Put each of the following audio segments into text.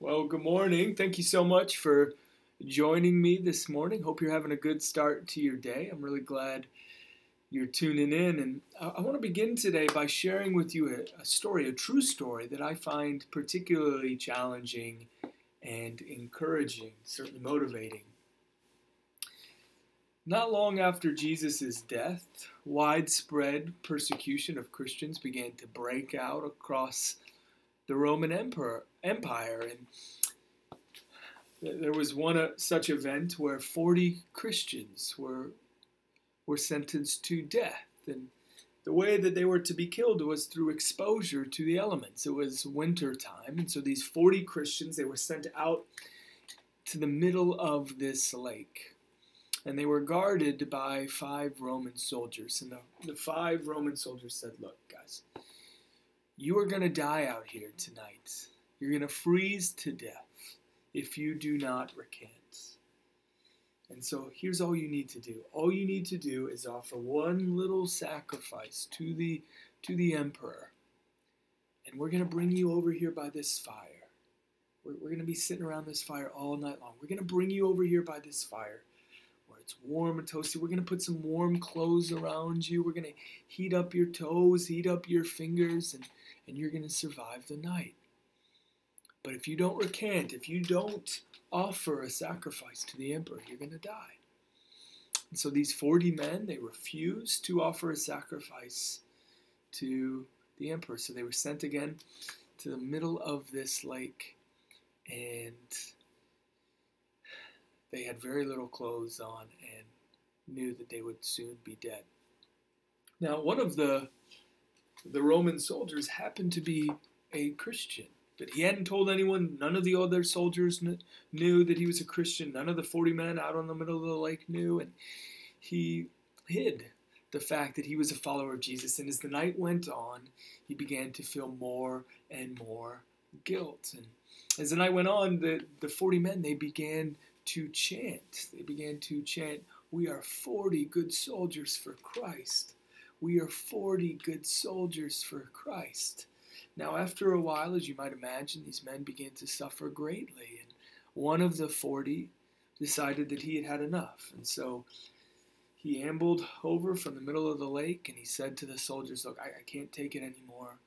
Well, good morning. Thank you so much for joining me this morning. Hope you're having a good start to your day. I'm really glad you're tuning in. And I want to begin today by sharing with you a story, a true story that I find particularly challenging and encouraging, certainly motivating. Not long after Jesus' death, widespread persecution of Christians began to break out across the Roman Empire, and there was one such event where 40 Christians were sentenced to death, and the way that they were to be killed was through exposure to the elements. It was winter time, and so these 40 Christians, they were sent out to the middle of this lake, and they were guarded by 5 Roman soldiers, and the 5 Roman soldiers said, "Look, guys, you are going to die out here tonight. You're going to freeze to death if you do not recant. And so here's all you need to do. All you need to do is offer one little sacrifice to the emperor. And we're going to bring you over here by this fire. We're going to be sitting around this fire all night long. We're going to bring you over here by this fire where it's warm and toasty. We're going to put some warm clothes around you. We're going to heat up your toes, heat up your fingers, and you're going to survive the night. But if you don't recant, if you don't offer a sacrifice to the emperor, you're going to die." And so these 40 men, they refused to offer a sacrifice to the emperor. So they were sent again to the middle of this lake, and they had very little clothes on and knew that they would soon be dead. Now, one of the Roman soldiers happened to be a Christian. But he hadn't told anyone. None of the other soldiers knew that he was a Christian. None of the 40 men out on the middle of the lake knew. And he hid the fact that he was a follower of Jesus. And as the night went on, he began to feel more and more guilt. And as the night went on, the 40 men, they began to chant. "We are 40 good soldiers for Christ. We are 40 good soldiers for Christ." Now, after a while, as you might imagine, these men began to suffer greatly, and one of the 40 decided that he had had enough, and so he ambled over from the middle of the lake, and he said to the soldiers, "Look, I can't take it anymore.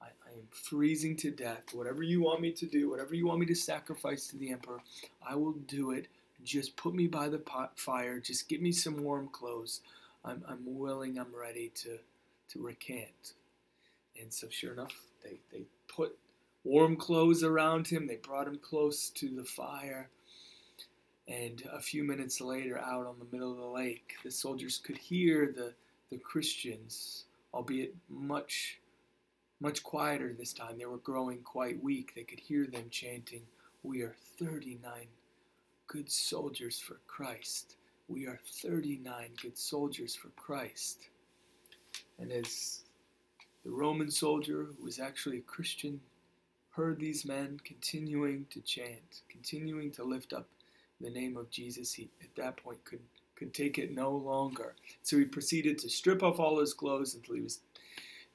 I am freezing to death. Whatever you want me to do, whatever you want me to sacrifice to the emperor, I will do it. Just put me by the fire. Just give me some warm clothes. I'm willing. I'm ready to recant." And so sure enough, they put warm clothes around him. They brought him close to the fire. And a few minutes later, out on the middle of the lake, the soldiers could hear the Christians, albeit much, much quieter this time. They were growing quite weak. They could hear them chanting, "We are 39 good soldiers for Christ. We are 39 good soldiers for Christ." And as the Roman soldier, who was actually a Christian, heard these men continuing to chant, continuing to lift up the name of Jesus, he, at that point, could take it no longer. So he proceeded to strip off all his clothes until he was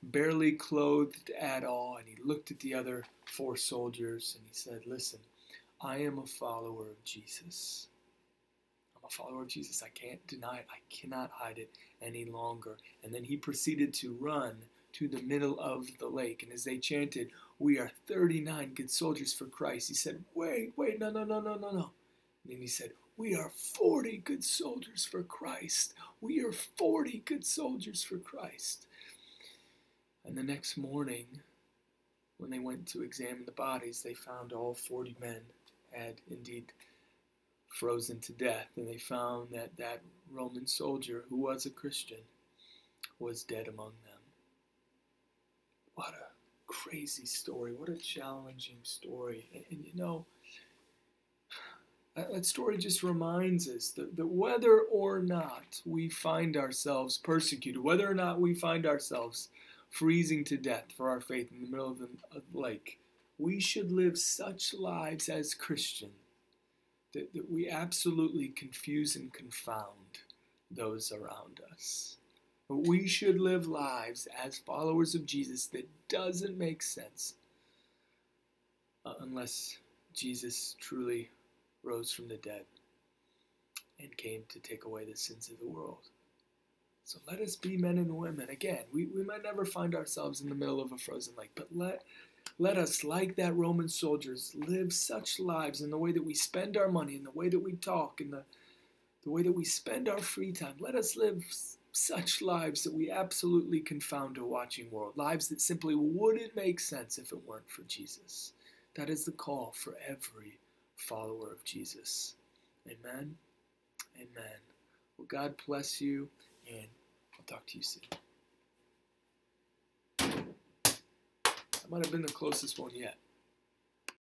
barely clothed at all. And he looked at the other 4 soldiers and he said, "Listen, I am a follower of Jesus. I can't deny it. I cannot hide it any longer." And then he proceeded to run to the middle of the lake. And as they chanted, "We are 39 good soldiers for Christ," he said, Wait, no. And then he said, "We are 40 good soldiers for Christ. We are 40 good soldiers for Christ." And the next morning, when they went to examine the bodies, they found all 40 men had indeed frozen to death. And they found that that Roman soldier, who was a Christian, was dead among them. What a crazy story. What a challenging story. And you know, that story just reminds us that whether or not we find ourselves persecuted, whether or not we find ourselves freezing to death for our faith in the middle of the lake, we should live such lives as Christians that we absolutely confuse and confound those around us. But we should live lives as followers of Jesus that doesn't make sense unless Jesus truly rose from the dead and came to take away the sins of the world. So let us be men and women. Again, we might never find ourselves in the middle of a frozen lake, but let us, like that Roman soldiers, live such lives in the way that we spend our money, in the way that we talk, in the way that we spend our free time. Let us live such lives that we absolutely confound a watching world, lives that simply wouldn't make sense if it weren't for Jesus. That is the call for every follower of Jesus. Amen. Amen. Well, God bless you, and I'll talk to you soon. That might have been the closest one yet.